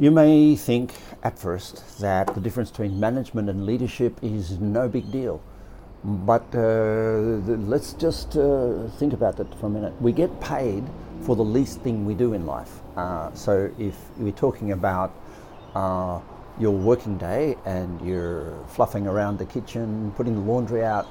You may think at first that the difference between management and leadership is no big deal, but let's just think about that for a minute. We get paid for the least thing we do in life. So if we're talking about your working day and you're fluffing around the kitchen, putting the laundry out,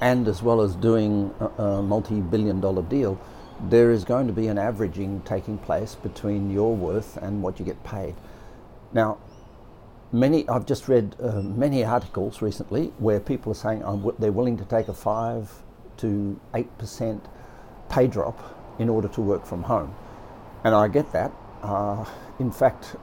and as well as doing a multi-billion-dollar deal, there is going to be an averaging taking place between your worth and what you get paid. Now, I've just read many articles recently where people are saying they're willing to take a 5 to 8% pay drop in order to work from home. And I get that. In fact,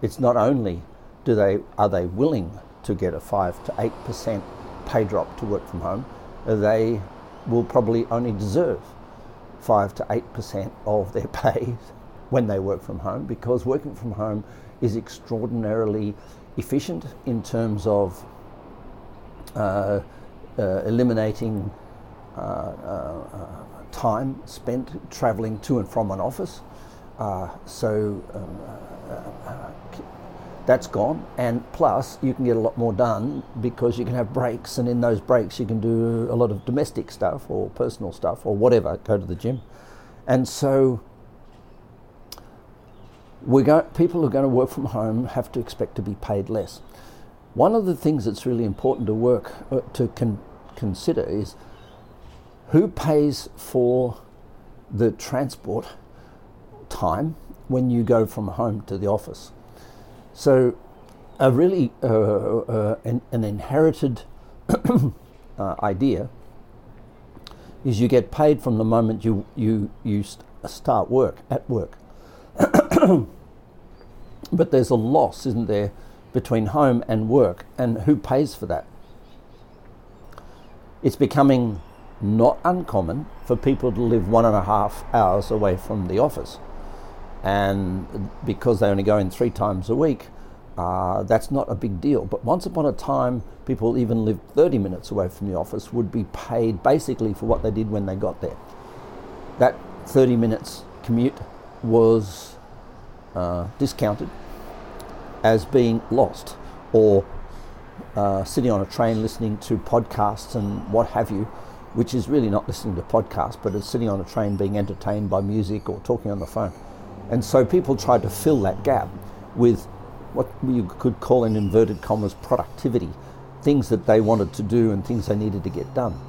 it's not only are they willing to get a 5 to 8% pay drop to work from home, they will probably only deserve 5 to 8% of their pay when they work from home, because working from home is extraordinarily efficient in terms of eliminating time spent traveling to and from an office. That's gone, and plus you can get a lot more done because you can have breaks, and in those breaks you can do a lot of domestic stuff or personal stuff or whatever, go to the gym. And so people who are going to work from home have to expect to be paid less. One of the things that's really important to consider is who pays for the transport time when you go from home to the office. So a really an inherited idea is you get paid from the moment you start work. But there's a loss, isn't there, between home and work, and who pays for that? It's becoming not uncommon for people to live 1.5 hours away from the office. And because they only go in 3 times a week, that's not a big deal. But once upon a time, people even lived 30 minutes away from the office would be paid basically for what they did when they got there. That 30 minutes commute was discounted as being lost, or sitting on a train listening to podcasts and what have you, which is really not listening to podcasts, but it's sitting on a train being entertained by music or talking on the phone. And so people tried to fill that gap with what you could call, in inverted commas, productivity, things that they wanted to do and things they needed to get done.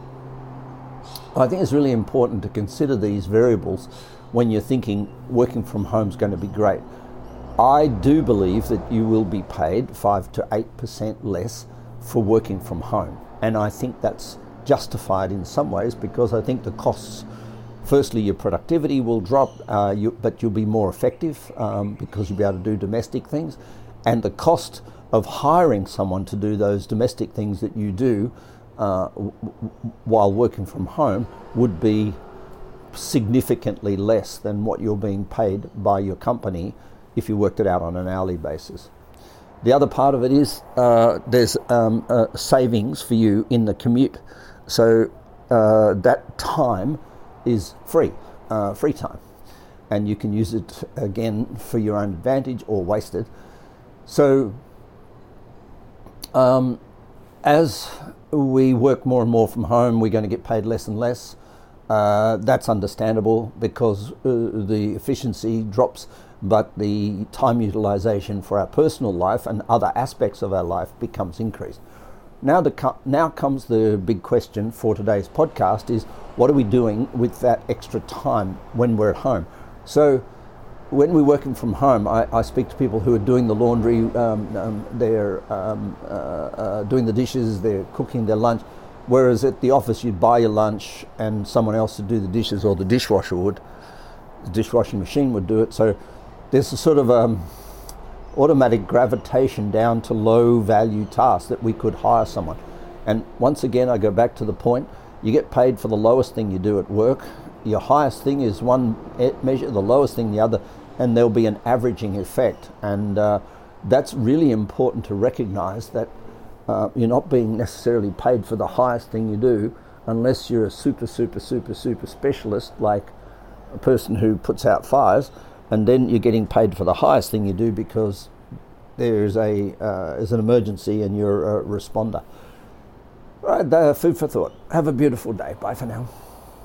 I think it's really important to consider these variables when you're thinking working from home is going to be great. I do believe that you will be paid 5 to 8% less for working from home. And I think that's justified in some ways, because I think the costs, firstly, your productivity will drop, but you'll be more effective because you'll be able to do domestic things. And the cost of hiring someone to do those domestic things that you do while working from home would be significantly less than what you're being paid by your company if you worked it out on an hourly basis. The other part of it is there's savings for you in the commute. So that time is free time, and you can use it again for your own advantage or waste it. So as we work more and more from home, we're going to get paid less and less. That's understandable because the efficiency drops, but the time utilization for our personal life and other aspects of our life becomes increased. Now comes the big question for today's podcast is, what are we doing with that extra time when we're at home? So when we're working from home, I speak to people who are doing the laundry, they're doing the dishes, they're cooking their lunch, whereas at the office you'd buy your lunch and someone else would do the dishes, or the dishwasher would. The dishwashing machine would do it. So there's a sort of automatic gravitation down to low value tasks that we could hire someone. And once again, I go back to the point, you get paid for the lowest thing you do at work. Your highest thing is one measure, the lowest thing the other, and there'll be an averaging effect. And that's really important to recognize, that you're not being necessarily paid for the highest thing you do unless you're a super specialist like a person who puts out fires, and then you're getting paid for the highest thing you do because there is an emergency and you're a responder. Right, food for thought. Have a beautiful day. Bye for now.